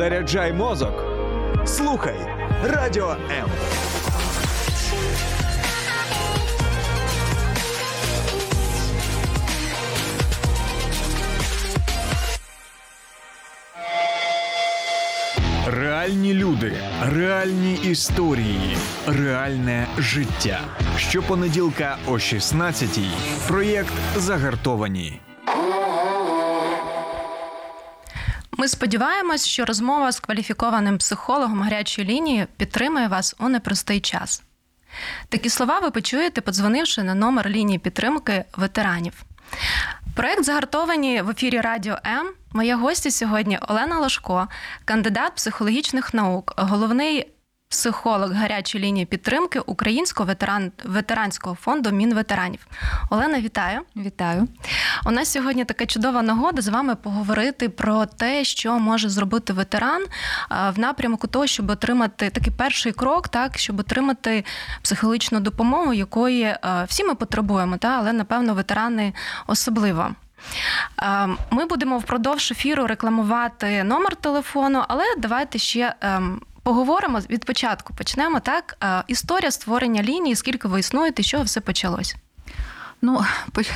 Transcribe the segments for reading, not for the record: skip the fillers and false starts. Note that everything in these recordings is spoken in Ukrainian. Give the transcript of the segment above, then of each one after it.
Заряджай мозок. Слухай Радіо М. Реальні люди, реальні історії, реальне життя. Щопонеділка о 16-й. Проєкт «Загартовані». Ми сподіваємось, що розмова з кваліфікованим психологом «Гарячої лінії» підтримує вас у непростий час. Такі слова ви почуєте, подзвонивши на номер лінії підтримки ветеранів. Проєкт «Загартовані» в ефірі Радіо М. Моя гостя сьогодні Олена Лашко, кандидат психологічних наук, головний психолог «Гарячої лінії підтримки» Українського ветеранського фонду Мінветеранів. Олена, вітаю. Вітаю. У нас сьогодні така чудова нагода з вами поговорити про те, що може зробити ветеран в напрямку того, щоб отримати такий перший крок, так, щоб отримати психологічну допомогу, якої всі ми потребуємо, та, але, напевно, ветерани особливо. Ми будемо впродовж ефіру рекламувати номер телефону, але давайте ще поговоримо від початку, почнемо, так? Історія створення лінії, скільки ви існуєте, з чого все почалось? Ну,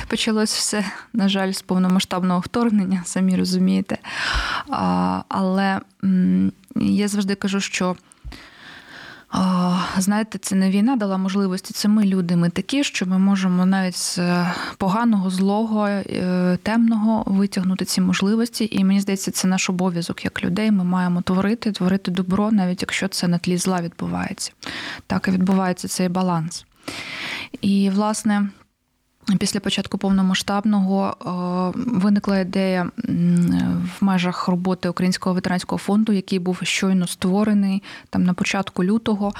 почалось все, на жаль, з повномасштабного вторгнення, самі розумієте. Але я завжди кажу, що, знаєте, це не війна дала можливості, це ми люди, ми такі, що ми можемо навіть з поганого, злого, темного витягнути ці можливості. І мені здається, це наш обов'язок як людей. Ми маємо творити добро, навіть якщо це на тлі зла відбувається. Так і відбувається цей баланс. І, власне, після початку повномасштабного виникла ідея в межах роботи Українського ветеранського фонду, який був щойно створений там на початку лютого,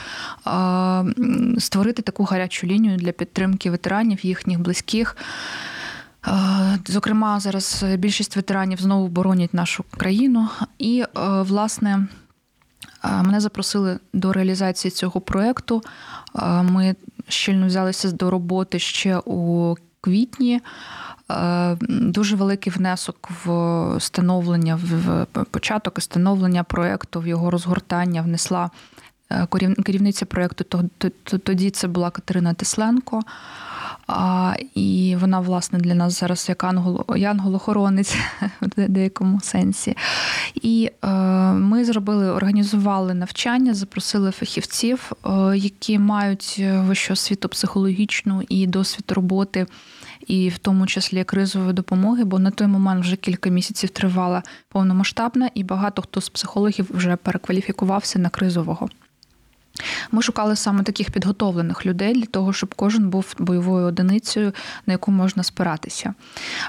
створити таку гарячу лінію для підтримки ветеранів, їхніх близьких. Зокрема, зараз більшість ветеранів знову боронять нашу країну. І, власне, мене запросили до реалізації цього проєкту. Ми щільно взялися до роботи ще у квітні. Дуже великий внесок в становлення, в початок і становлення проєкту, в його розгортання внесла керівниця проєкту, тоді це була Катерина Тесленко. І вона, власне, для нас зараз як янгол-охоронець в деякому сенсі. І ми організували навчання, запросили фахівців, які мають вищу освіту психологічну і досвід роботи, і в тому числі кризової допомоги, бо на той момент вже кілька місяців тривала повномасштабна, і багато хто з психологів вже перекваліфікувався на кризового. Ми шукали саме таких підготовлених людей для того, щоб кожен був бойовою одиницею, на яку можна спиратися.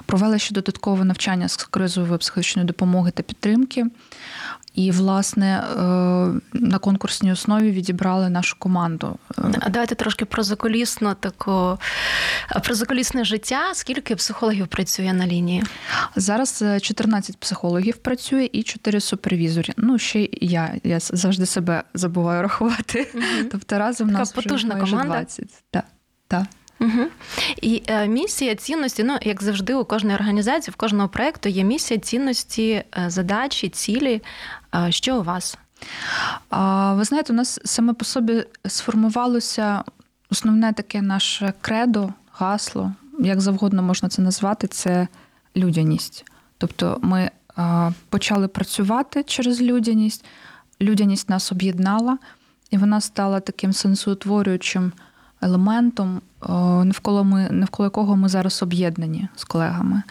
Провели ще додаткове навчання з кризової психологічної допомоги та підтримки. І, власне, на конкурсній основі відібрали нашу команду. А давайте трошки про закулісне життя. Скільки психологів працює на лінії? Зараз 14 психологів працює і 4 супервізорі. Ну, ще і я завжди себе забуваю рахувати. Угу. Тобто разом така нас потужна вже майже команда. 20. Так. Угу. І місія, цінності, ну, як завжди у кожної організації, в кожного проєкту є місія, цінності, задачі, цілі. Що у вас? Ви знаєте, у нас саме по собі сформувалося основне таке наше кредо, гасло, як завгодно можна це назвати, це людяність. Тобто ми почали працювати через людяність, людяність нас об'єднала, і вона стала таким сенсоутворюючим елементом, навколо якого ми зараз об'єднані з колегами.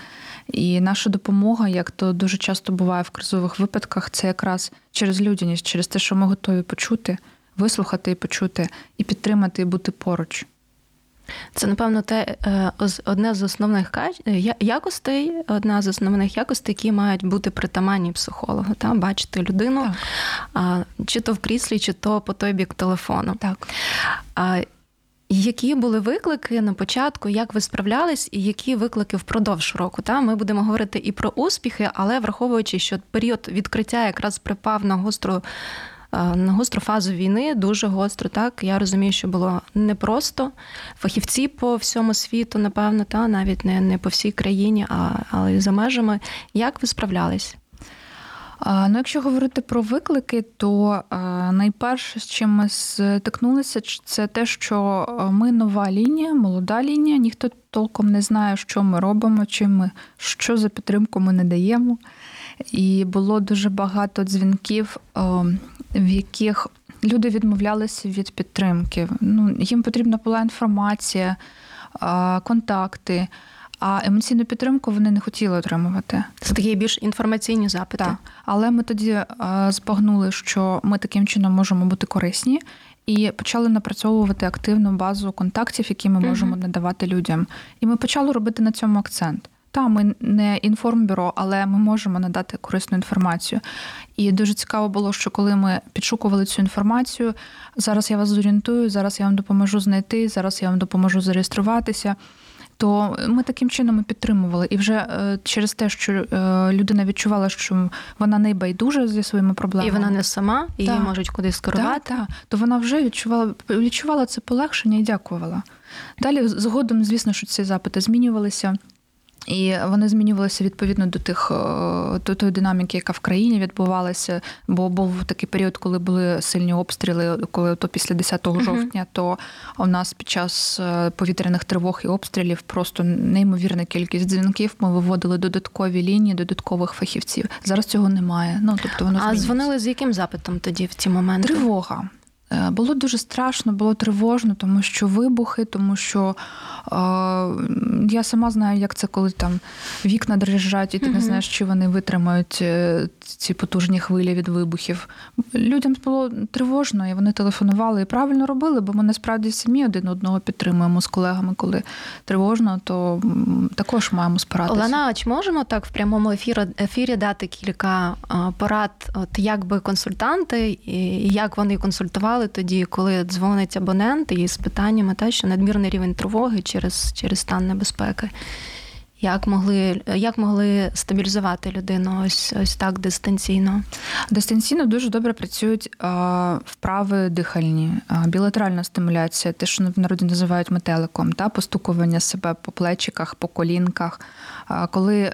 І наша допомога, як то дуже часто буває в кризових випадках, це якраз через людяність, через те, що ми готові почути, вислухати і почути, і підтримати, і бути поруч. Це, напевно, одна з основних якостей, які мають бути притаманні психологу, та бачити людину, так, чи то в кріслі, чи то по той бік телефону. Так. Які були виклики на початку, як ви справлялись і які виклики впродовж року? Та? Ми будемо говорити і про успіхи, але враховуючи, що період відкриття якраз припав на гостру фазу війни, дуже гостро, так? Я розумію, що було непросто. Фахівці по всьому світу, напевно, та навіть не по всій країні, але і за межами. Як ви справлялись? Ну, якщо говорити про виклики, то найперше, з чим ми стикнулися, це те, що ми нова лінія, молода лінія, ніхто толком не знає, що ми робимо, що за підтримку ми надаємо. І було дуже багато дзвінків, в яких люди відмовлялися від підтримки. Ну, їм потрібна була інформація, контакти, а емоційну підтримку вони не хотіли отримувати. Це такі більш інформаційні запити. Так. Але ми тоді збагнули, що ми таким чином можемо бути корисні, і почали напрацьовувати активну базу контактів, які ми можемо надавати людям. І ми почали робити на цьому акцент. Та, ми не інформбюро, але ми можемо надати корисну інформацію. І дуже цікаво було, що коли ми підшукували цю інформацію, зараз я вас зорієнтую, зараз я вам допоможу знайти, зараз я вам допоможу зареєструватися, то ми таким чином підтримували. І вже через те, що людина відчувала, що вона не байдужа зі своїми проблемами. І вона не сама, її можуть кудись скерувати. Так, то вона вже відчувала це полегшення і дякувала. Далі згодом, звісно, що ці запити змінювалися. І вони змінювалися відповідно до тої динаміки, яка в країні відбувалася, бо був такий період, коли були сильні обстріли, коли то після 10 жовтня, то у нас під час повітряних тривог і обстрілів просто неймовірна кількість дзвінків, ми виводили додаткові лінії, додаткових фахівців. Зараз цього немає. Ну, тобто воно змінюється. А дзвонили з яким запитом тоді в ці моменти? Тривога. Було дуже страшно, було тривожно, тому що вибухи, тому що я сама знаю, як це, коли там вікна дрижать, і ти не знаєш, чи вони витримають ці потужні хвилі від вибухів. Людям було тривожно, і вони телефонували і правильно робили, бо ми насправді самі один одного підтримуємо з колегами, коли тривожно, то також маємо спиратися. Олена, чи можемо так в прямому ефірі дати кілька порад, от як би консультанти, і як вони консультували тоді, коли дзвонить абонент із питаннями, те, що надмірний рівень тривоги через стан небезпеки. Як могли стабілізувати людину ось так дистанційно? Дистанційно дуже добре працюють вправи дихальні, білатеральна стимуляція, те, що в народі називають метеликом, та постукування себе по плечиках, по колінках. Коли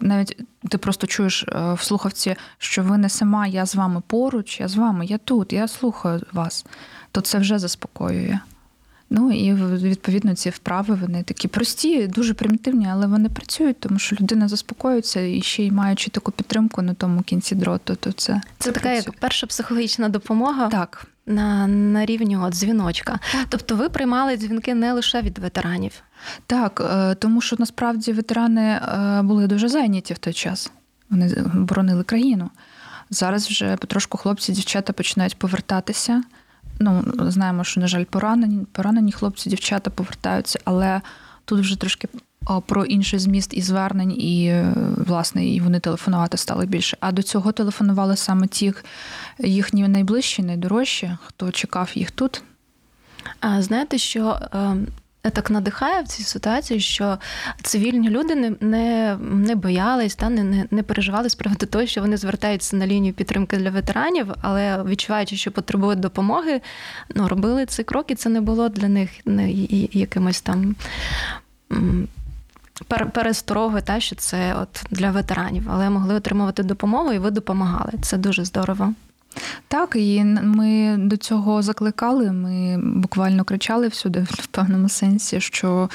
навіть ти просто чуєш в слухавці, що ви не сама, я з вами поруч, я з вами, я тут, я слухаю вас, то це вже заспокоює. Ну і відповідно ці вправи, вони такі прості, дуже примітивні, але вони працюють, тому що людина заспокоюється і ще й маючи таку підтримку на тому кінці дроту, то це така працює. Як перша психологічна допомога. Так. На рівні от дзвіночка. Тобто ви приймали дзвінки не лише від ветеранів? Так, тому що насправді ветерани були дуже зайняті в той час. Вони боронили країну. Зараз вже потрошку хлопці, дівчата починають повертатися. Ну, знаємо, що, на жаль, поранені хлопці, дівчата повертаються, але тут вже трошки про інший зміст і звернень, і, власне, і вони телефонувати стали більше. А до цього телефонували саме ті їхні найближчі, найдорожчі, хто чекав їх тут. А знаєте, що так надихає в цій ситуації, що цивільні люди не боялись та не переживали з приводу того, що вони звертаються на лінію підтримки для ветеранів, але відчуваючи, що потребують допомоги, ну, робили цей крок, і це не було для них якимось там перестороги, та, що це от для ветеранів, але могли отримувати допомогу, і ви допомагали. Це дуже здорово. Так, і ми до цього закликали, ми буквально кричали всюди в певному сенсі, що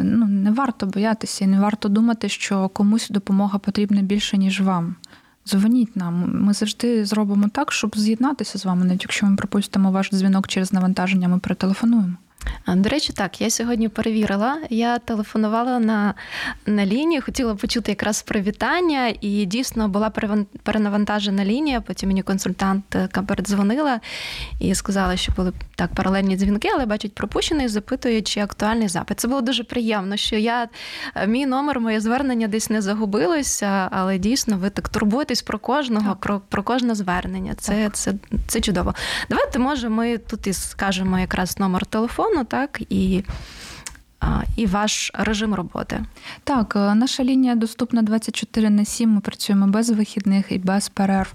не варто боятися і не варто думати, що комусь допомога потрібна більше, ніж вам. Дзвоніть нам. Ми завжди зробимо так, щоб з'єднатися з вами, навіть якщо ми пропустимо ваш дзвінок через навантаження, ми перетелефонуємо. До речі, так, я сьогодні перевірила, я телефонувала на лінію, хотіла почути якраз привітання, і дійсно була перенавантажена лінія, потім мені консультантка передзвонила і сказала, що були так паралельні дзвінки, але бачить пропущений, запитує, чи актуальний запит. Це було дуже приємно, що мій номер, моє звернення десь не загубилося, але дійсно ви так турбуєтесь про кожного, про кожне звернення, це чудово. Давайте, може, ми тут і скажемо якраз номер телефону, так, і ваш режим роботи. Так, наша лінія доступна 24/7, ми працюємо без вихідних і без перерв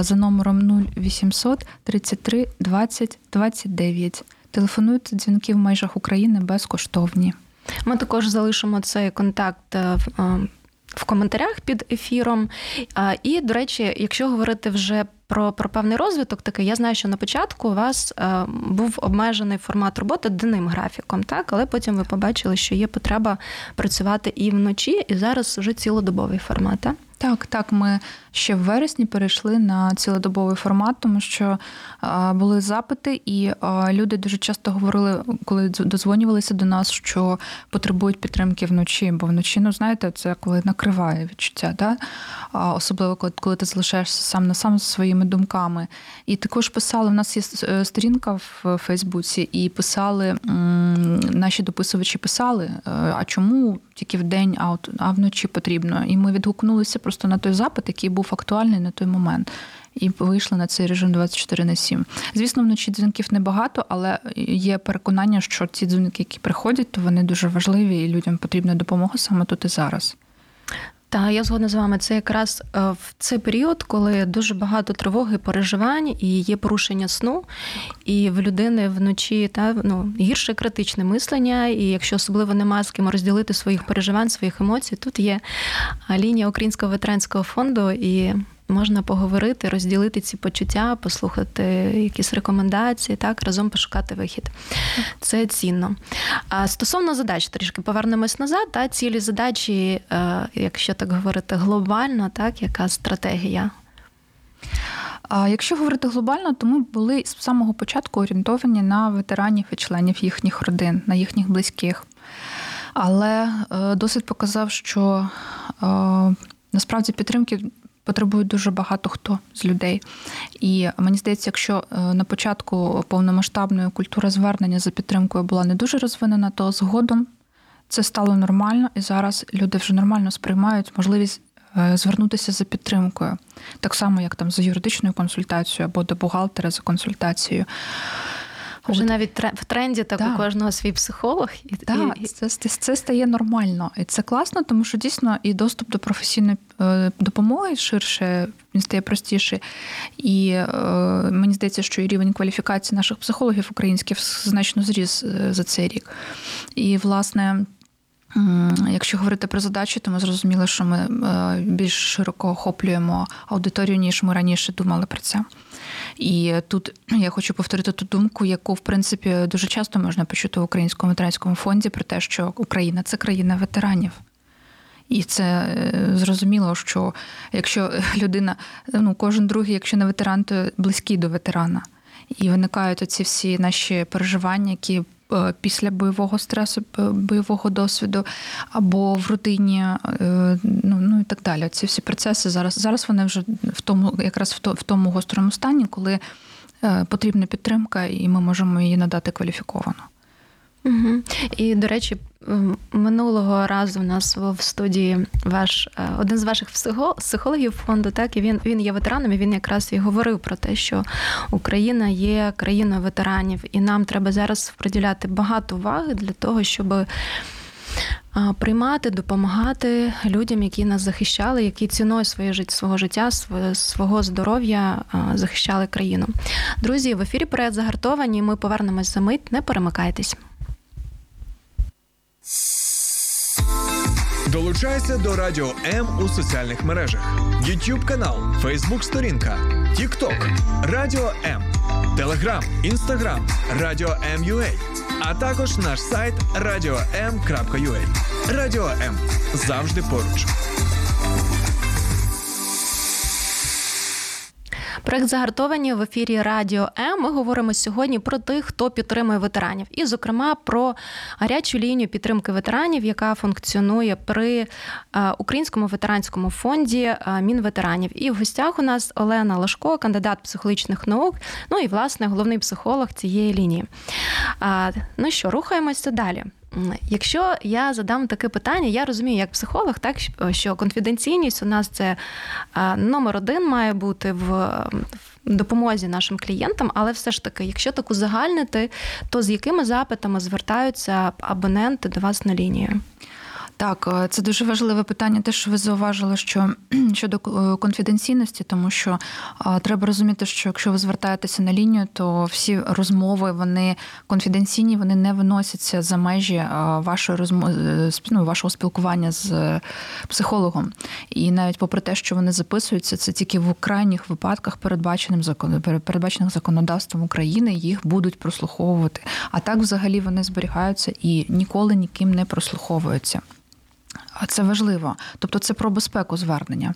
за номером 0800 33 20 29. Телефонуйте, дзвінки в межах України безкоштовні. Ми також залишимо цей контакт в коментарях під ефіром. І, до речі, якщо говорити вже про певний розвиток такий, я знаю, що на початку у вас був обмежений формат роботи денним графіком, так? Але потім ви побачили, що є потреба працювати і вночі, і зараз вже цілодобовий формат, так? Так, ми ще в вересні перейшли на цілодобовий формат, тому що були запити, і люди дуже часто говорили, коли додзвонювалися до нас, що потребують підтримки вночі, бо вночі, це коли накриває відчуття, да? Особливо, коли ти залишаєшся сам на сам зі своїми думками. І також писали, у нас є сторінка в Фейсбуці, і писали, наші дописувачі писали, а чому тільки вдень, а вночі потрібно. І ми відгукнулися просто на той запит, який був актуальний на той момент. І вийшли на цей режим 24/7. Звісно, вночі дзвінків небагато, але є переконання, що ці дзвінки, які приходять, то вони дуже важливі, і людям потрібна допомога саме тут і зараз. Та, я згодна з вами. Це якраз в цей період, коли дуже багато тривоги, переживань і є порушення сну, і в людини вночі гірше критичне мислення, і якщо особливо немає з ким розділити своїх переживань, своїх емоцій, тут є лінія Українського ветеранського фонду, і можна поговорити, розділити ці почуття, послухати якісь рекомендації, так, разом пошукати вихід. Це цінно. А стосовно задач, трішки повернемось назад, та цілі задачі, якщо так говорити глобально, так, яка стратегія? Якщо говорити глобально, то ми були з самого початку орієнтовані на ветеранів і членів їхніх родин, на їхніх близьких. Але досвід показав, що насправді підтримки потребує дуже багато хто з людей. І мені здається, якщо на початку повномасштабної культура звернення за підтримкою була не дуже розвинена, то згодом це стало нормально, і зараз люди вже нормально сприймають можливість звернутися за підтримкою. Так само, як там за юридичною консультацією або до бухгалтера за консультацією. Вже навіть в тренді так у кожного свій психолог. Це стає нормально. І це класно, тому що дійсно і доступ до професійної допомоги ширше, він стає простіше. І мені здається, що і рівень кваліфікації наших психологів українських значно зріс за цей рік. І, власне, якщо говорити про задачі, то ми зрозуміли, що ми більш широко охоплюємо аудиторію, ніж ми раніше думали про це. І тут я хочу повторити ту думку, яку, в принципі, дуже часто можна почути в Українському ветеранському фонді про те, що Україна – це країна ветеранів. І це зрозуміло, що якщо людина, кожен другий, якщо не ветеран, то близький до ветерана. І виникають оці всі наші переживання, які після бойового стресу, бойового досвіду, або в родині, і так далі. Ці всі процеси зараз вони вже в тому гострому стані, коли потрібна підтримка, і ми можемо її надати кваліфіковано. Угу. І, до речі, минулого разу в нас був в студії один з ваших психологів фонду, так, і він є ветераном, і він якраз і говорив про те, що Україна є країною ветеранів, і нам треба зараз приділяти багато уваги для того, щоб приймати, допомагати людям, які нас захищали, які ціною свого життя, свого здоров'я захищали країну. Друзі, в ефірі проект «Загартовані», ми повернемось за мить, не перемикайтесь. Долучайся до Радіо М у соціальних мережах. YouTube-канал, Facebook-сторінка, TikTok, Радіо М, Telegram, Instagram, Радіо М.ua, а також наш сайт radio.m.ua. Радіо М. Завжди поруч. Проект «Загартовані» в ефірі Радіо М. Ми говоримо сьогодні про тих, хто підтримує ветеранів. І, зокрема, про гарячу лінію підтримки ветеранів, яка функціонує при Українському ветеранському фонді Мінветеранів. І в гостях у нас Олена Лашко, кандидат психологічних наук, і, власне, головний психолог цієї лінії. Рухаємося далі. Якщо я задам таке питання, я розумію, як психолог, так, що конфіденційність у нас це номер один має бути в допомозі нашим клієнтам, але все ж таки, якщо так узагальнити, то з якими запитами звертаються абоненти до вас на лінію? Так, це дуже важливе питання. Те, що ви зауважили, що щодо конфіденційності, тому що треба розуміти, що якщо ви звертаєтеся на лінію, то всі розмови, вони конфіденційні, вони не виносяться за межі вашої вашого спілкування з психологом. І навіть попри те, що вони записуються, це тільки в крайніх випадках, передбачених законодавством України, їх будуть прослуховувати. А так взагалі вони зберігаються і ніколи ніким не прослуховуються. Це важливо. Тобто це про безпеку звернення.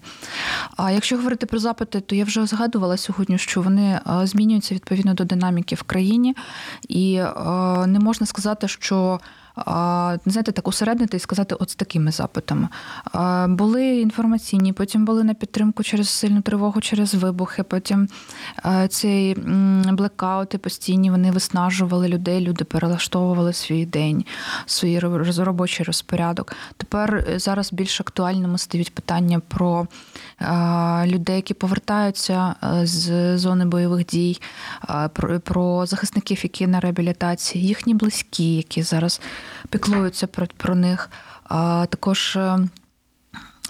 А якщо говорити про запити, то я вже згадувала сьогодні, що вони змінюються відповідно до динаміки в країні. І не можна сказати, що так усереднити і сказати от з такими запитами. Були інформаційні, потім були на підтримку через сильну тривогу, через вибухи, потім ці блекаути постійні, вони виснажували людей, люди перелаштовували свій день, свій робочий розпорядок. Тепер зараз більш актуальними стають питання про людей, які повертаються з зони бойових дій, про захисників, які на реабілітації, їхні близькі, які зараз піклуються про них. Також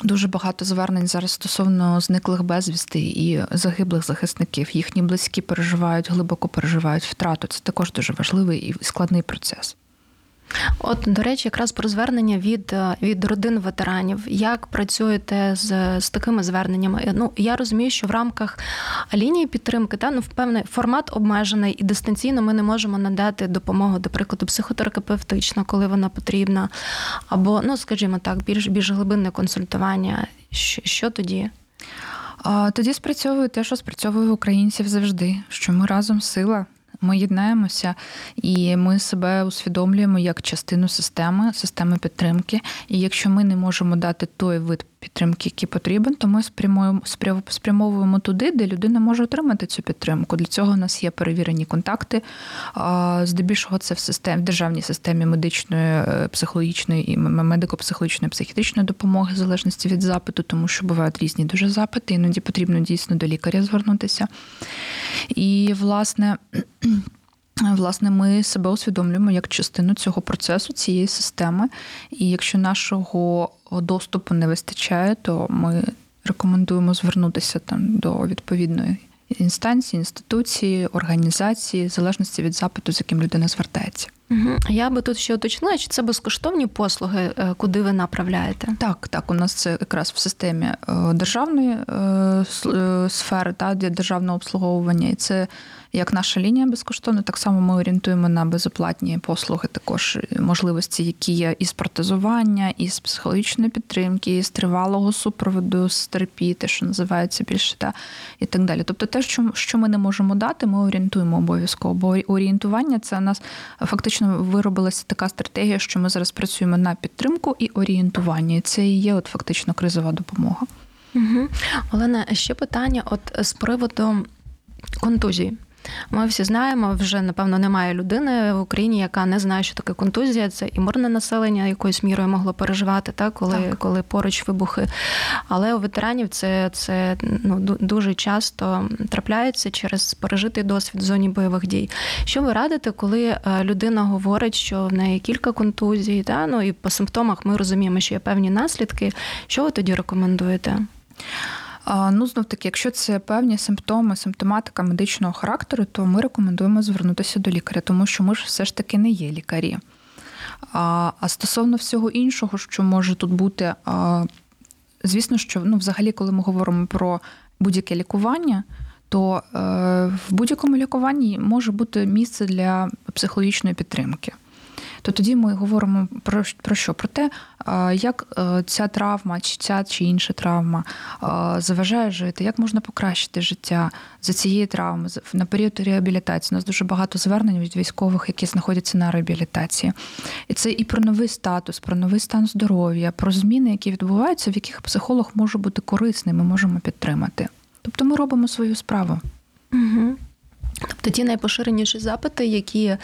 дуже багато звернень зараз стосовно зниклих безвісти і загиблих захисників. Їхні близькі глибоко переживають втрату. Це також дуже важливий і складний процес. От, до речі, якраз про звернення від родин ветеранів. Як працюєте з такими зверненнями? Я розумію, що в рамках лінії підтримки, певний формат обмежений, і дистанційно ми не можемо надати допомогу, до прикладу, психотерапевтична, коли вона потрібна, або, більш глибинне консультування. Що тоді? Тоді спрацьовує те, що спрацьовує в українців завжди, що ми разом сила. Ми єднаємося, і ми себе усвідомлюємо як частину системи підтримки. І якщо ми не можемо дати той вид підтримки, який потрібен, то ми спрямовуємо туди, де людина може отримати цю підтримку. Для цього у нас є перевірені контакти. Здебільшого це в державній системі медичної, психологічної і медико-психологічної, психіатричної допомоги, в залежності від запиту, тому що бувають різні дуже запити, іноді потрібно дійсно до лікаря звернутися. І, власне, ми себе усвідомлюємо як частину цього процесу, цієї системи. І якщо нашого доступу не вистачає, то ми рекомендуємо звернутися до відповідної інстанції, інституції, організації, в залежності від запиту, з яким людина звертається. Я би тут ще уточнила, чи це безкоштовні послуги, куди ви направляєте? Так, у нас це якраз в системі державної сфери, державного обслуговування, і це як наша лінія безкоштовна, так само ми орієнтуємо на безоплатні послуги, також можливості, які є із протезування, із психологічної підтримки, із тривалого супроводу, з терапії, те, що називається більше, і так далі. Тобто те, що ми не можемо дати, ми орієнтуємо обов'язково, бо орієнтування – це у нас фактично виробилася така стратегія, що ми зараз працюємо на підтримку і орієнтування. І це і є фактично кризова допомога. Угу. Олена, ще питання з приводу контузії. Ми всі знаємо, вже, напевно, немає людини в Україні, яка не знає, що таке контузія. Це і мирне населення якоюсь мірою могло переживати, коли поруч вибухи. Але у ветеранів це дуже часто трапляється через пережитий досвід в зоні бойових дій. Що ви радите, коли людина говорить, що в неї кілька контузій, і по симптомах ми розуміємо, що є певні наслідки. Що ви тоді рекомендуєте? Знов-таки, якщо це певні симптоми, симптоматика медичного характеру, то ми рекомендуємо звернутися до лікаря, тому що ми ж все ж таки не є лікарі. А стосовно всього іншого, що може тут бути, звісно, що взагалі, коли ми говоримо про будь-яке лікування, то в будь-якому лікуванні може бути місце для психологічної підтримки. То тоді ми говоримо про що? Про те, як ця травма, чи ця чи інша травма заважає жити, як можна покращити життя за цієї травми, на період реабілітації. У нас дуже багато звернень від військових, які знаходяться на реабілітації. І це і про новий статус, про новий стан здоров'я, про зміни, які відбуваються, в яких психолог може бути корисним, ми можемо підтримати. Тобто ми робимо свою справу. Угу. Тобто ті найпоширеніші запити, які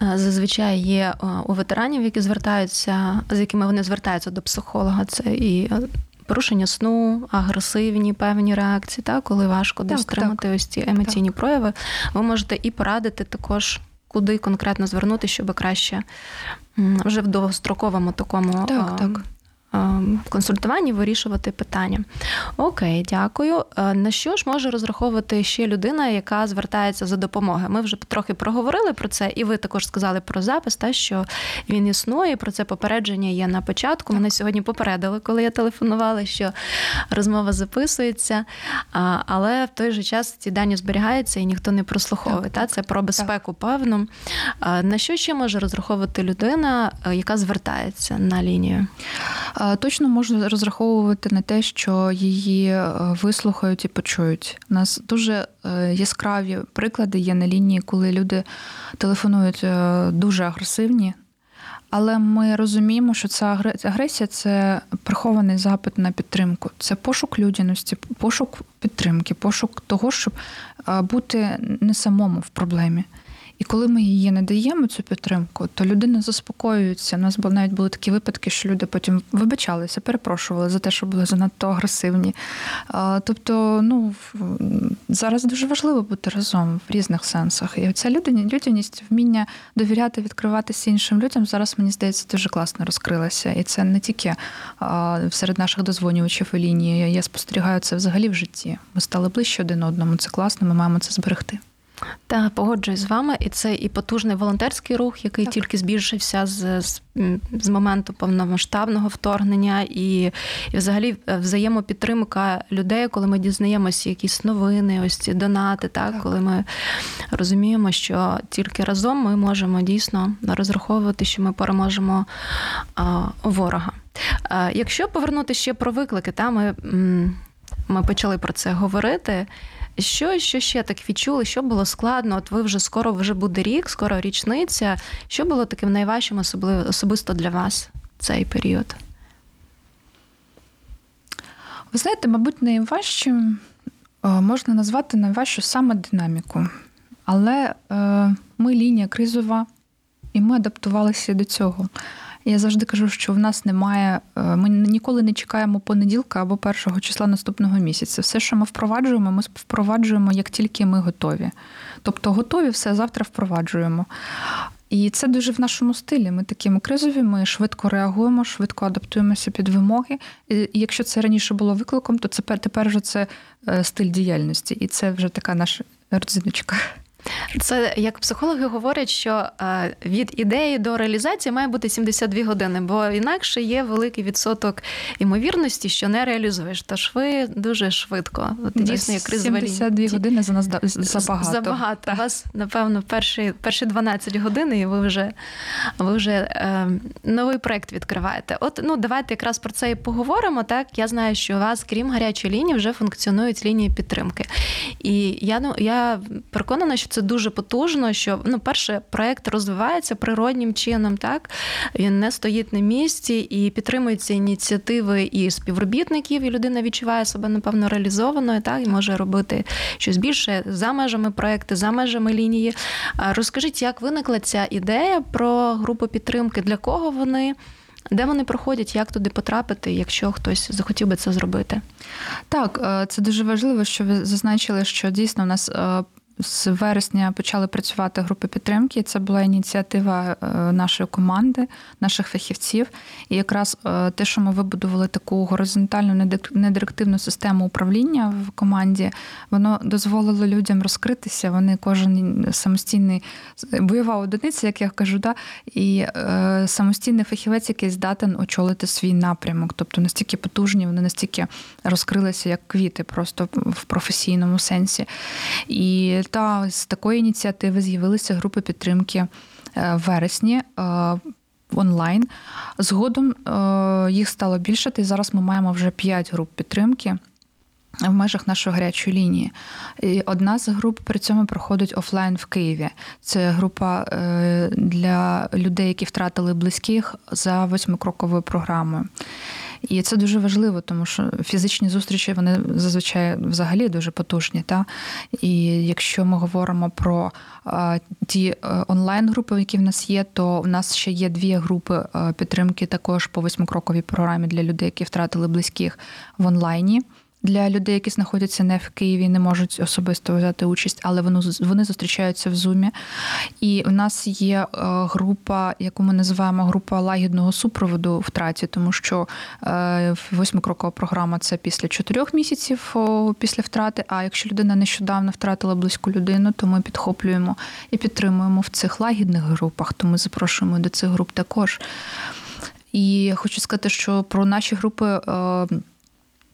зазвичай є у ветеранів, з якими вони звертаються до психолога, це і порушення сну, агресивні певні реакції, коли важко стримати ось ці емоційні прояви. Ви можете і порадити також, куди конкретно звернути, щоб краще вже в довгостроковому такому консультуванні вирішувати питання. Окей, дякую. На що ж може розраховувати ще людина, яка звертається за допомогою? Ми вже трохи проговорили про це, і ви також сказали про запис, та, що він існує, про це попередження є на початку. Мене сьогодні попередили, коли я телефонувала, що розмова записується, але в той же час ці дані зберігаються і ніхто не прослуховує. Та? Це про безпеку, певно. На що ще може розраховувати людина, яка звертається на лінію? Точно можна розраховувати на те, що її вислухають і почують. У нас дуже яскраві приклади є на лінії, коли люди телефонують дуже агресивні, але ми розуміємо, що ця агресія – це прихований запит на підтримку. Це пошук людяності, пошук підтримки, пошук того, щоб бути не самому в проблемі. І коли ми її не даємо, цю підтримку, то людина заспокоюється. У нас навіть були такі випадки, що люди потім вибачалися, перепрошували за те, що були занадто агресивні. Тобто, зараз дуже важливо бути разом в різних сенсах. І ця людяність, вміння довіряти, відкриватися іншим людям, зараз, мені здається, дуже класно розкрилася. І це не тільки серед наших дозвонювачів і лінії. Я спостерігаю це взагалі в житті. Ми стали ближче один одному, це класно, ми маємо це зберегти. Та, погоджуюсь з вами. І це і потужний волонтерський рух, який тільки збільшився з моменту повномасштабного вторгнення і взагалі взаємопідтримка людей, коли ми дізнаємося якісь новини, ось ці донати, так, коли ми розуміємо, що тільки разом ми можемо дійсно розраховувати, що ми переможемо ворога. Якщо повернути ще про виклики, та, ми почали про це говорити. Що ще так відчули? Що було складно? От ви вже скоро буде рік, скоро річниця. Що було таким найважчим особисто для вас цей період? Ви знаєте, мабуть, найважчим можна назвати найважчу саме динаміку. Але ми лінія кризова, і ми адаптувалися до цього. Я завжди кажу, що в нас немає, ми ніколи не чекаємо понеділка або першого числа наступного місяця. Все, що ми впроваджуємо, як тільки ми готові. Тобто готові, все, завтра впроваджуємо. І це дуже в нашому стилі. Ми такими кризові, ми швидко реагуємо, швидко адаптуємося під вимоги. І якщо це раніше було викликом, то це тепер вже це стиль діяльності. І це вже така наша родзиночка. Це, як психологи говорять, що від ідеї до реалізації має бути 72 години, бо інакше є великий відсоток ймовірності, що не реалізуєш. Тож ви дуже швидко. От, дійсно, як кризова лінія. 72 години за нас забагато. Забагато. У вас, напевно, перші 12 годин, і ви вже новий проєкт відкриваєте. От, давайте якраз про це і поговоримо. Так, я знаю, що у вас, крім гарячої лінії, вже функціонують лінії підтримки. І я переконана, що це дуже потужно, що, перше, проєкт розвивається природнім чином, так? Він не стоїть на місці і підтримуються ініціативи і співробітників, і людина відчуває себе, напевно, реалізованою, так? І може робити щось більше за межами проєкту, за межами лінії. Розкажіть, як виникла ця ідея про групу підтримки, для кого вони? Де вони проходять, як туди потрапити, якщо хтось захотів би це зробити? Так, це дуже важливо, що ви зазначили, що дійсно у нас з вересня почали працювати групи підтримки. Це була ініціатива нашої команди, наших фахівців. І якраз те, що ми вибудували таку горизонтальну, недирективну систему управління в команді, воно дозволило людям розкритися. Вони кожен самостійний, бойова одиниця, як я кажу, і самостійний фахівець, який здатен очолити свій напрямок. Тобто настільки потужні, вони настільки розкрилися, як квіти, просто в професійному сенсі. І з такої ініціативи з'явилися групи підтримки в вересні онлайн. Згодом їх стало більше, і зараз ми маємо вже 5 груп підтримки в межах нашої гарячої лінії. І одна з груп при цьому проходить офлайн в Києві. Це група для людей, які втратили близьких за 8-кроковою програмою. І це дуже важливо, тому що фізичні зустрічі, вони зазвичай взагалі дуже потужні. Та? І якщо ми говоримо про ті онлайн-групи, які в нас є, то в нас ще є 2 групи підтримки також по 8-кроковій програмі для людей, які втратили близьких в онлайні. для людей, які знаходяться не в Києві, не можуть особисто взяти участь, але вони зустрічаються в Зумі. І в нас є група, яку ми називаємо група лагідного супроводу втраті, тому що восьмикрокова програма – це після 4 місяців після втрати, а якщо людина нещодавно втратила близьку людину, то ми підхоплюємо і підтримуємо в цих лагідних групах, то ми запрошуємо до цих груп також. І хочу сказати, що про наші групи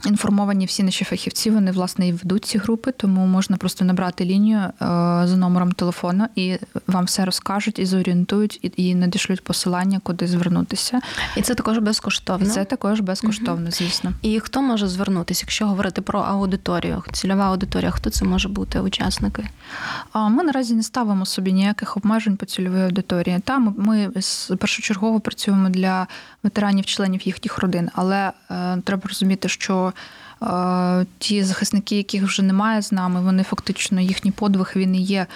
інформовані всі наші фахівці, вони, власне, і ведуть ці групи, тому можна просто набрати лінію за номером телефону, і вам все розкажуть, і зорієнтують, і надішлють посилання, куди звернутися. І це також безкоштовно? І це також безкоштовно, звісно. І хто може звернутися, якщо говорити про аудиторію, цільова аудиторія, хто це може бути, учасники? Ми наразі не ставимо собі ніяких обмежень по цільовій аудиторії. Там ми першочергово працюємо для ветеранів, членів їхніх родин, але треба розуміти, що ті захисники, яких вже немає з нами, вони фактично, їхній подвиг, він і є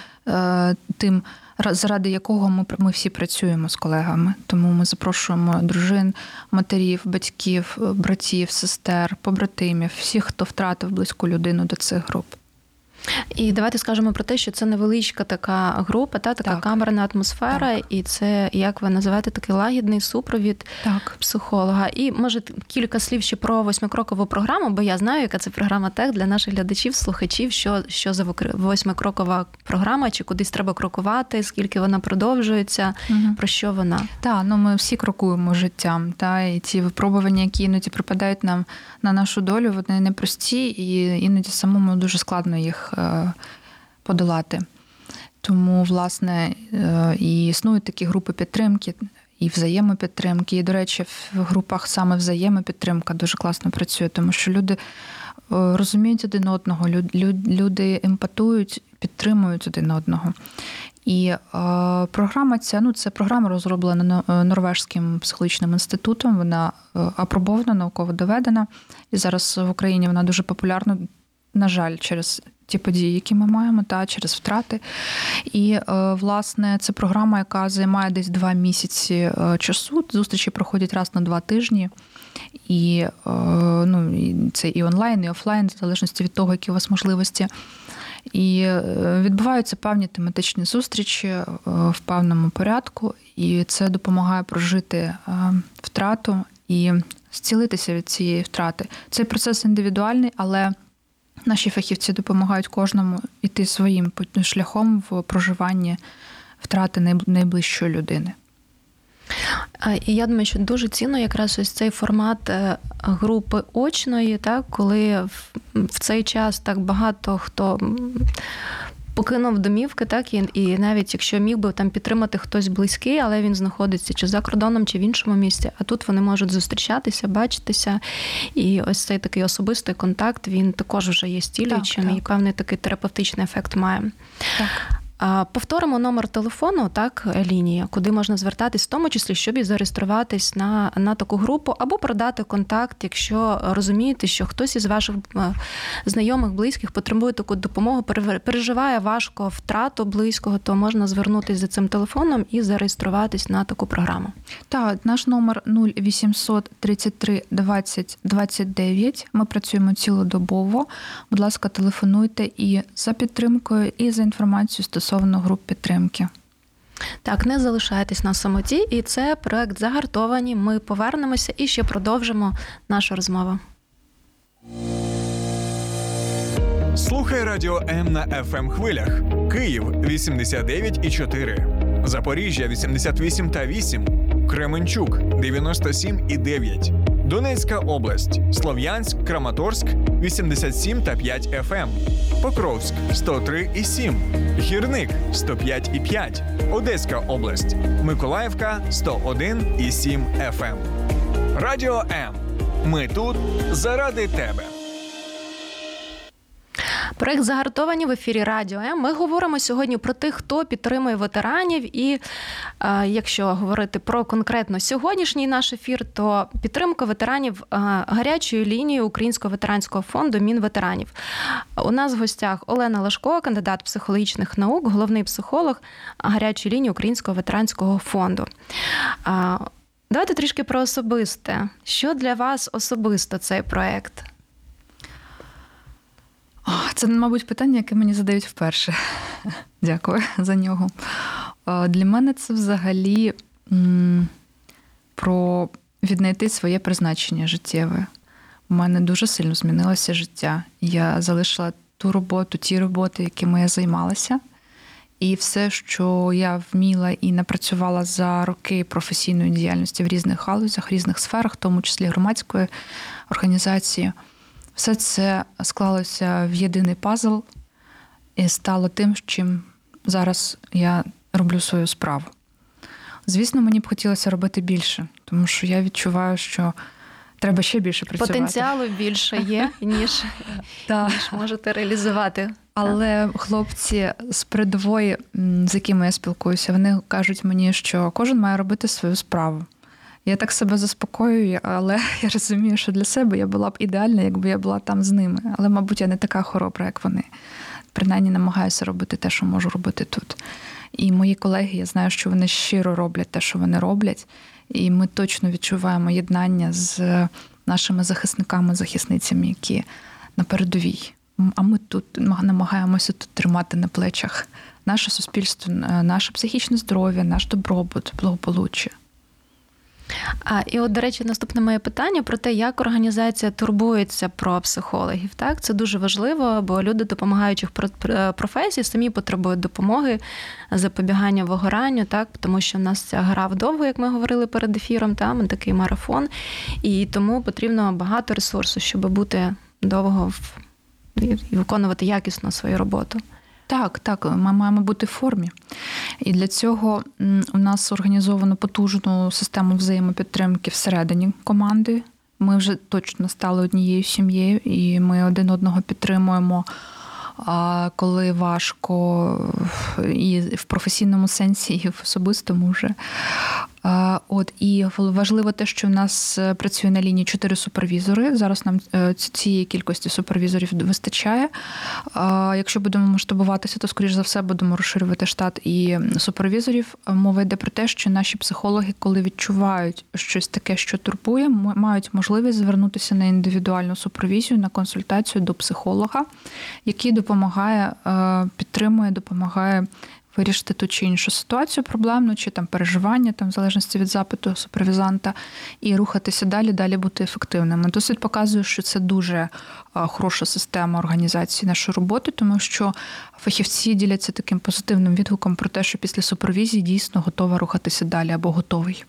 тим, заради якого ми всі працюємо з колегами. Тому ми запрошуємо дружин, матерів, батьків, братів, сестер, побратимів, всіх, хто втратив близьку людину, до цих груп. І давайте скажемо про те, що це невеличка така група, така камерна атмосфера, так. І це, як ви називаєте, такий лагідний супровід психолога. І, може, кілька слів ще про восьмикрокову програму, бо я знаю, яка це програма так для наших глядачів, слухачів, що за восьмикрокова програма, чи кудись треба крокувати, скільки вона продовжується, про що вона? Так, ми всі крокуємо життям, і ці випробування, які іноді припадають нам на нашу долю, вони непрості, і іноді самому дуже складно їх подолати. Тому, власне, і існують такі групи підтримки, і взаємопідтримки. І, до речі, в групах саме взаємопідтримка дуже класно працює, тому що люди розуміють один одного, люди емпатують, підтримують один одного. І програма ця, це програма розроблена Норвежським психологічним інститутом, вона апробована, науково доведена. І зараз в Україні вона дуже популярна, на жаль, через ті події, які ми маємо, через втрати. І, власне, це програма, яка займає десь 2 місяці часу. Зустрічі проходять раз на 2 тижні. І це і онлайн, і офлайн, в залежності від того, які у вас можливості. І відбуваються певні тематичні зустрічі в певному порядку. І це допомагає прожити втрату і зцілитися від цієї втрати. Цей процес індивідуальний, але наші фахівці допомагають кожному йти своїм шляхом в проживанні втрати найближчої людини. І я думаю, що дуже цінно якраз ось цей формат групи очної, коли в цей час так багато хто покинув домівки, і навіть якщо міг би там підтримати хтось близький, але він знаходиться чи за кордоном, чи в іншому місці, а тут вони можуть зустрічатися, бачитися, і ось цей такий особистий контакт, він також вже є стілюючим, і певний такий терапевтичний ефект має. Повторимо номер телефону, лінія, куди можна звертатись, в тому числі, щоб і зареєструватись на таку групу, або продати контакт, якщо розумієте, що хтось із ваших знайомих, близьких потребує таку допомогу, переживає важко втрату близького, то можна звернутися за цим телефоном і зареєструватись на таку програму. Так, наш номер 0800 33 20 29. Ми працюємо цілодобово. Будь ласка, телефонуйте і за підтримкою, і за інформацією стосовно груп підтримки. Так, не залишайтесь на самоті. І це проект «Загартовані». Ми повернемося і ще продовжимо нашу розмову. Слухай Радіо М на FM-хвилях. Київ 89,4. Запоріжжя 88,8. Кременчук 97,9. Донецька область. Слов'янськ, Краматорськ 87,5 FM. Покровськ 103,7. Гірник 105,5. Одеська область. Миколаївка 101,7 FM. Радіо М. Ми тут заради тебе. Проект «Загартовані» в ефірі Радіо М. Ми говоримо сьогодні про тих, хто підтримує ветеранів. І якщо говорити про конкретно сьогоднішній наш ефір, то підтримка ветеранів гарячою лінією Українського ветеранського фонду Мінветеранів. У нас в гостях Олена Лашко, кандидат психологічних наук, головний психолог гарячої лінії Українського ветеранського фонду. Давайте трішки про особисте. Що для вас особисто цей проект? Це, мабуть, питання, яке мені задають вперше. Дякую за нього. Для мене це взагалі про віднайти своє призначення життєве. У мене дуже сильно змінилося життя. Я залишила ті роботи, якими я займалася. І все, що я вміла і напрацювала за роки професійної діяльності в різних галузях, різних сферах, в тому числі громадської організації, все це склалося в єдиний пазл і стало тим, чим зараз я роблю свою справу. Звісно, мені б хотілося робити більше, тому що я відчуваю, що треба ще більше працювати. Потенціалу більше є, ніж можете реалізувати. Але хлопці з передової, з якими я спілкуюся, вони кажуть мені, що кожен має робити свою справу. Я так себе заспокоюю, але я розумію, що для себе я була б ідеальна, якби я була там з ними. Але, мабуть, я не така хоробра, як вони. Принаймні, намагаюся робити те, що можу робити тут. І мої колеги, я знаю, що вони щиро роблять те, що вони роблять. І ми точно відчуваємо єднання з нашими захисниками, захисницями, які на передовій. А ми тут намагаємося тут тримати на плечах наше суспільство, наше психічне здоров'я, наш добробут, благополуччя. І от, до речі, наступне моє питання про те, як організація турбується про психологів. Так, це дуже важливо, бо люди допомагаючих професій самі потребують допомоги, запобігання вигоранню, так, тому що в нас ця гра вдовго, як ми говорили перед ефіром, там такий марафон, і тому потрібно багато ресурсу, щоб бути довго і виконувати якісно свою роботу. Так, ми маємо бути в формі. І для цього у нас організовано потужну систему взаємопідтримки всередині команди. Ми вже точно стали однією сім'єю, і ми один одного підтримуємо, коли важко, і в професійному сенсі, і в особистому вже. І важливо те, що в нас працює на лінії 4 супервізори. Зараз нам цієї кількості супервізорів вистачає. Якщо будемо масштабуватися, то, скоріш за все, будемо розширювати штат і супервізорів. Мова йде про те, що наші психологи, коли відчувають щось таке, що турбує, мають можливість звернутися на індивідуальну супервізію, на консультацію до психолога, який допомагає, підтримує, допомагає вирішити ту чи іншу ситуацію проблемну, чи там переживання, там в залежності від запиту супервізанта, і рухатися далі бути ефективними. Досвід показує, що це дуже хороша система організації нашої роботи, тому що фахівці діляться таким позитивним відгуком про те, що після супервізії дійсно готова рухатися далі або готовий.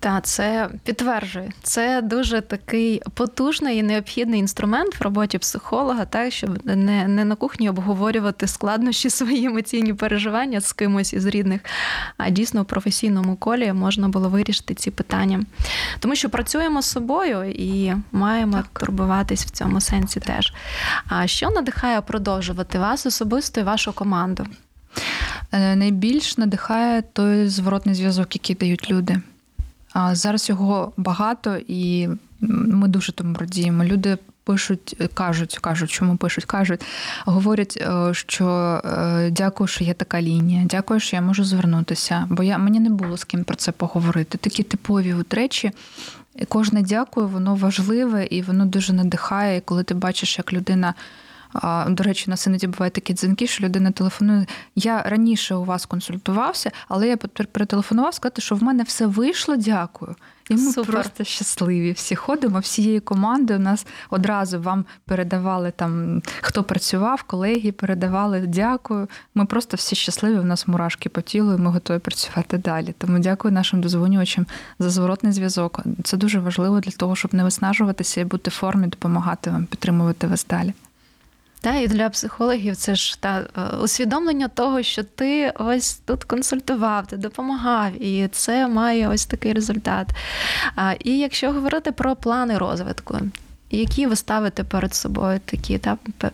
Та, це підтверджує. Це дуже такий потужний і необхідний інструмент в роботі психолога, так, щоб не на кухні обговорювати складнощі, свої емоційні переживання з кимось із рідних, а дійсно в професійному колі можна було вирішити ці питання. Тому що працюємо з собою і маємо турбуватись в цьому сенсі теж. А що надихає продовжувати вас особисто і вашу команду? Найбільш надихає той зворотний зв'язок, який дають люди. Зараз його багато, і ми дуже тому радіємо. Люди говорять, що дякую, що є така лінія, дякую, що я можу звернутися, бо мені не було з ким про це поговорити. Такі типові от речі. Кожне дякую, воно важливе, і воно дуже надихає, і коли ти бачиш, як людина... До речі, у нас іноді бувають такі дзвінки, що людина телефонує. Я раніше у вас консультувався, але я перетелефонував сказати, що в мене все вийшло, дякую. І ми просто щасливі. Всі ходимо, всієї команди у нас одразу вам передавали, там, хто працював, колеги передавали дякую. Ми просто всі щасливі, у нас мурашки по тілу, і ми готові працювати далі. Тому дякую нашим дозвонювачам за зворотний зв'язок. Це дуже важливо для того, щоб не виснажуватися і бути в формі, допомагати вам, підтримувати вас далі. Та, і для психологів це ж усвідомлення того, що ти ось тут консультував, ти допомагав, і це має ось такий результат. І якщо говорити про плани розвитку, які ви ставите перед собою такі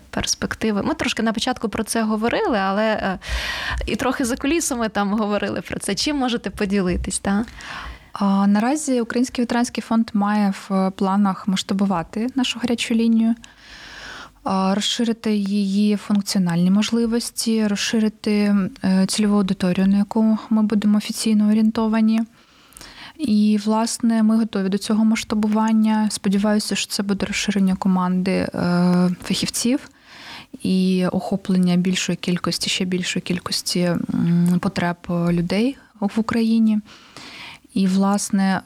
перспективи? Ми трошки на початку про це говорили, але і трохи за кулісами там говорили про це. Чим можете поділитись, так? Наразі Український ветеранський фонд має в планах масштабувати нашу гарячу лінію, розширити її функціональні можливості, розширити цільову аудиторію, на яку ми будемо офіційно орієнтовані. І, власне, ми готові до цього масштабування. Сподіваюся, що це буде розширення команди фахівців. і охоплення більшої кількості, ще більшої кількості потреб людей в Україні. І, власне,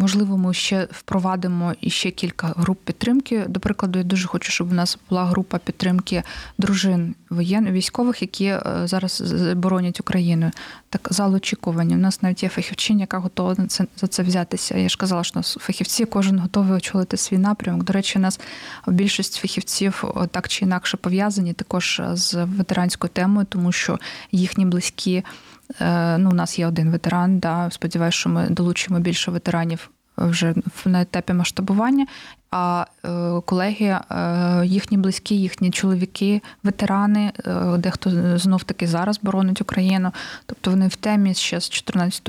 можливо, ми ще впровадимо іще кілька груп підтримки. До прикладу, я дуже хочу, щоб у нас була група підтримки дружин військових, які зараз боронять Україну. Так, зал очікування. У нас навіть є фахівчиня, яка готова за це взятися. Я ж казала, що у нас фахівці, кожен готовий очолити свій напрямок. До речі, у нас більшість фахівців так чи інакше пов'язані також з ветеранською темою, тому що їхні близькі... у нас є один ветеран, да, сподіваюся, що ми долучимо більше ветеранів вже на етапі масштабування, а колеги, їхні близькі, їхні чоловіки, ветерани, дехто знов-таки зараз боронить Україну, тобто вони в темі ще з 14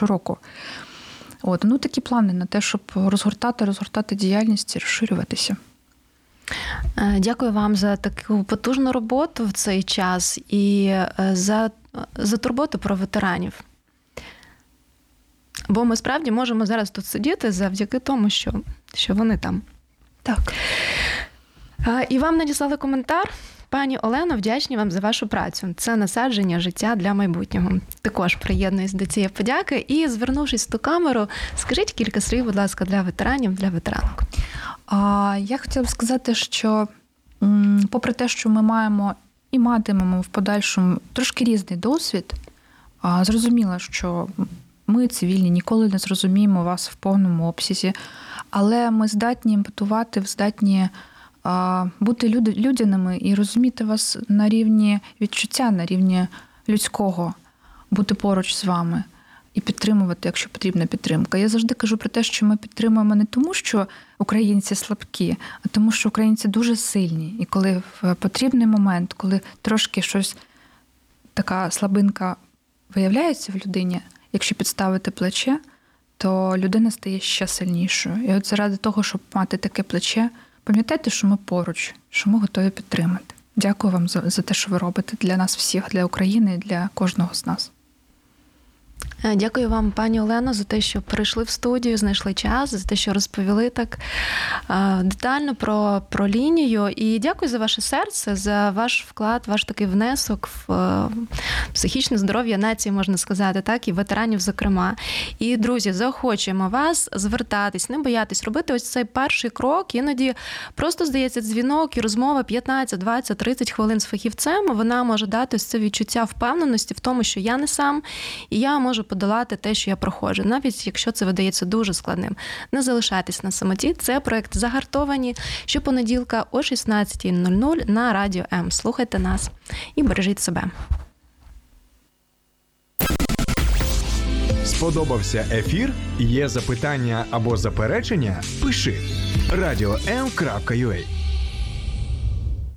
року. От, такі плани на те, щоб розгортати діяльність і розширюватися. Дякую вам за таку потужну роботу в цей час і за турботу про ветеранів. Бо ми справді можемо зараз тут сидіти завдяки тому, що вони там. Так. І вам надіслали коментар. Пані Олено, вдячні вам за вашу працю. Це насадження життя для майбутнього. Також приєднуюсь до цієї подяки. І, звернувшись до камеру, скажіть кілька слів, будь ласка, для ветеранів, для ветеранок. Я хотіла б сказати, що попри те, що ми маємо і матимемо в подальшому трошки різний досвід, зрозуміло, що ми, цивільні, ніколи не зрозуміємо вас в повному обсязі, але ми здатні імпатувати, здатні бути людяними і розуміти вас на рівні відчуття, на рівні людського, бути поруч з вами і підтримувати, якщо потрібна підтримка. Я завжди кажу про те, що ми підтримуємо не тому, що українці слабкі, а тому, що українці дуже сильні. І коли в потрібний момент, коли трошки щось, така слабинка виявляється в людині, якщо підставити плече, то людина стає ще сильнішою. І от заради того, щоб мати таке плече, пам'ятайте, що ми поруч, що ми готові підтримати. Дякую вам за те, що ви робите для нас всіх, для України і для кожного з нас. Дякую вам, пані Олено, за те, що прийшли в студію, знайшли час, за те, що розповіли так детально про лінію. І дякую за ваше серце, за ваш вклад, ваш такий внесок в психічне здоров'я нації, можна сказати, так, і ветеранів, зокрема. І, друзі, заохочуємо вас звертатись, не боятись, робити ось цей перший крок. Іноді просто, здається, дзвінок і розмова 15, 20, 30 хвилин з фахівцем, вона може дати ось це відчуття впевненості в тому, що я не сам, і я можу подолати те, що я проходжу, навіть якщо це видається дуже складним. Не залишайтесь на самоті. Це проект «Загартовані» щопонеділка о 16:00 на Радіо М. Слухайте нас і бережіть себе. Сподобався ефір? Є запитання або заперечення? Пиши radio.m.ua